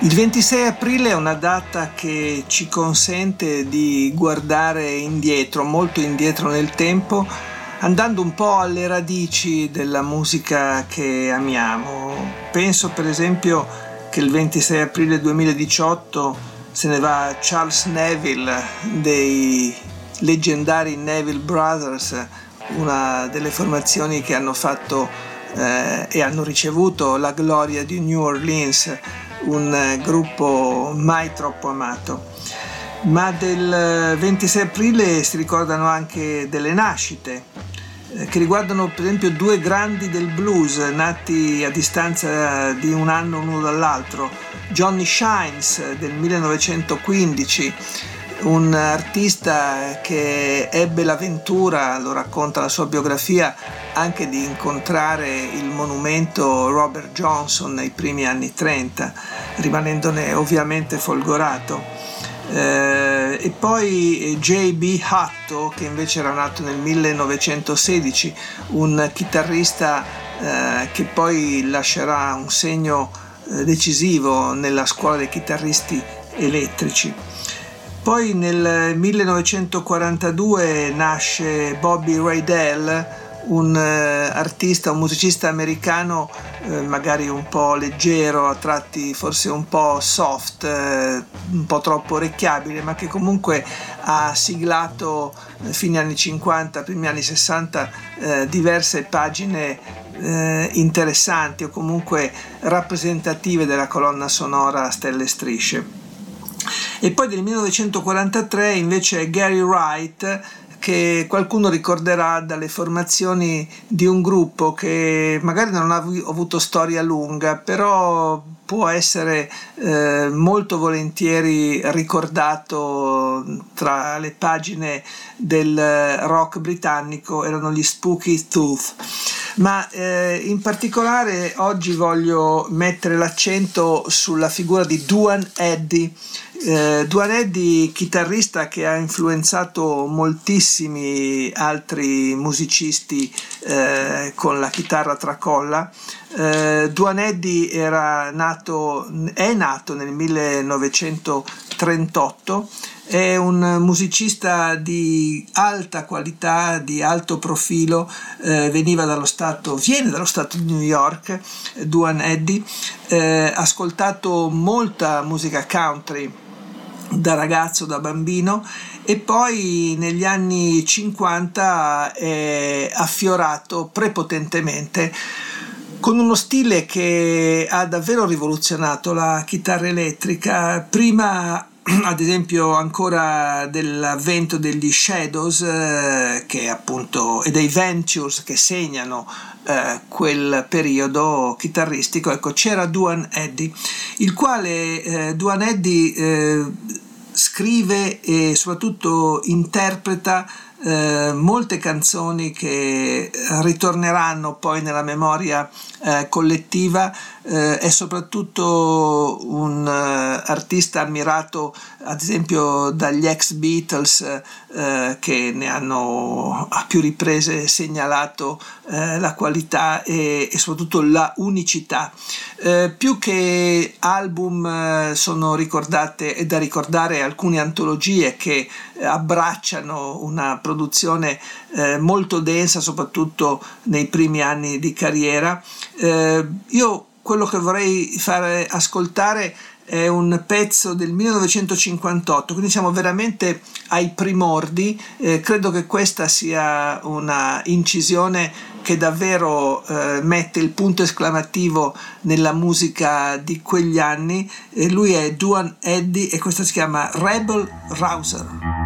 Il 26 aprile è una data che ci consente di guardare indietro, molto indietro nel tempo, andando un po' alle radici della musica che amiamo. Penso per esempio che il 26 aprile 2018 se ne va Charles Neville dei leggendari Neville Brothers, una delle formazioni che hanno fatto e hanno ricevuto la gloria di New Orleans, un gruppo mai troppo amato. Ma del 26 aprile si ricordano anche delle nascite che riguardano per esempio due grandi del blues nati a distanza di un anno l'uno dall'altro: Johnny Shines del 1915, un artista che ebbe l'avventura, lo racconta la sua biografia, anche di incontrare il monumento Robert Johnson nei primi anni 30, rimanendone ovviamente folgorato. E poi J.B. Hutto, che invece era nato nel 1916, un chitarrista che poi lascerà un segno decisivo nella scuola dei chitarristi elettrici. Poi nel 1942 nasce Bobby Rydell, un artista, un musicista americano, magari un po' leggero, a tratti forse un po' soft, un po' troppo orecchiabile, ma che comunque ha siglato fine anni 50, primi anni 60 diverse pagine interessanti o comunque rappresentative della colonna sonora Stelle e Strisce. E poi del 1943 invece è Gary Wright, che qualcuno ricorderà dalle formazioni di un gruppo che magari non ha avuto storia lunga, però può essere molto volentieri ricordato tra le pagine del rock britannico. Erano gli Spooky Tooth. Ma in particolare oggi voglio mettere l'accento sulla figura di Duane Eddy. Duane Eddy, chitarrista che ha influenzato moltissimi altri musicisti con la chitarra tracolla. Duane Eddy è nato nel 1938, è un musicista di alta qualità, di alto profilo, viene dallo stato di New York. Duane Eddy ha ascoltato molta musica country da ragazzo, da bambino, e poi negli anni 50 è affiorato prepotentemente con uno stile che ha davvero rivoluzionato la chitarra elettrica, prima ad esempio ancora dell'avvento degli Shadows che appunto, e dei Ventures, che segnano quel periodo chitarristico. Ecco, c'era Duane Eddy, il quale scrive e soprattutto interpreta molte canzoni che ritorneranno poi nella memoria collettiva. È soprattutto un artista ammirato ad esempio dagli ex Beatles, che ne hanno a più riprese segnalato la qualità e soprattutto la unicità. Più che album sono ricordate e da ricordare alcune antologie che abbracciano una produzione molto densa, soprattutto nei primi anni di carriera. Io quello che vorrei fare ascoltare è un pezzo del 1958, quindi siamo veramente ai primordi. Credo che questa sia una incisione che davvero mette il punto esclamativo nella musica di quegli anni. Lui è Duane Eddy e questa si chiama Rebel Rouser.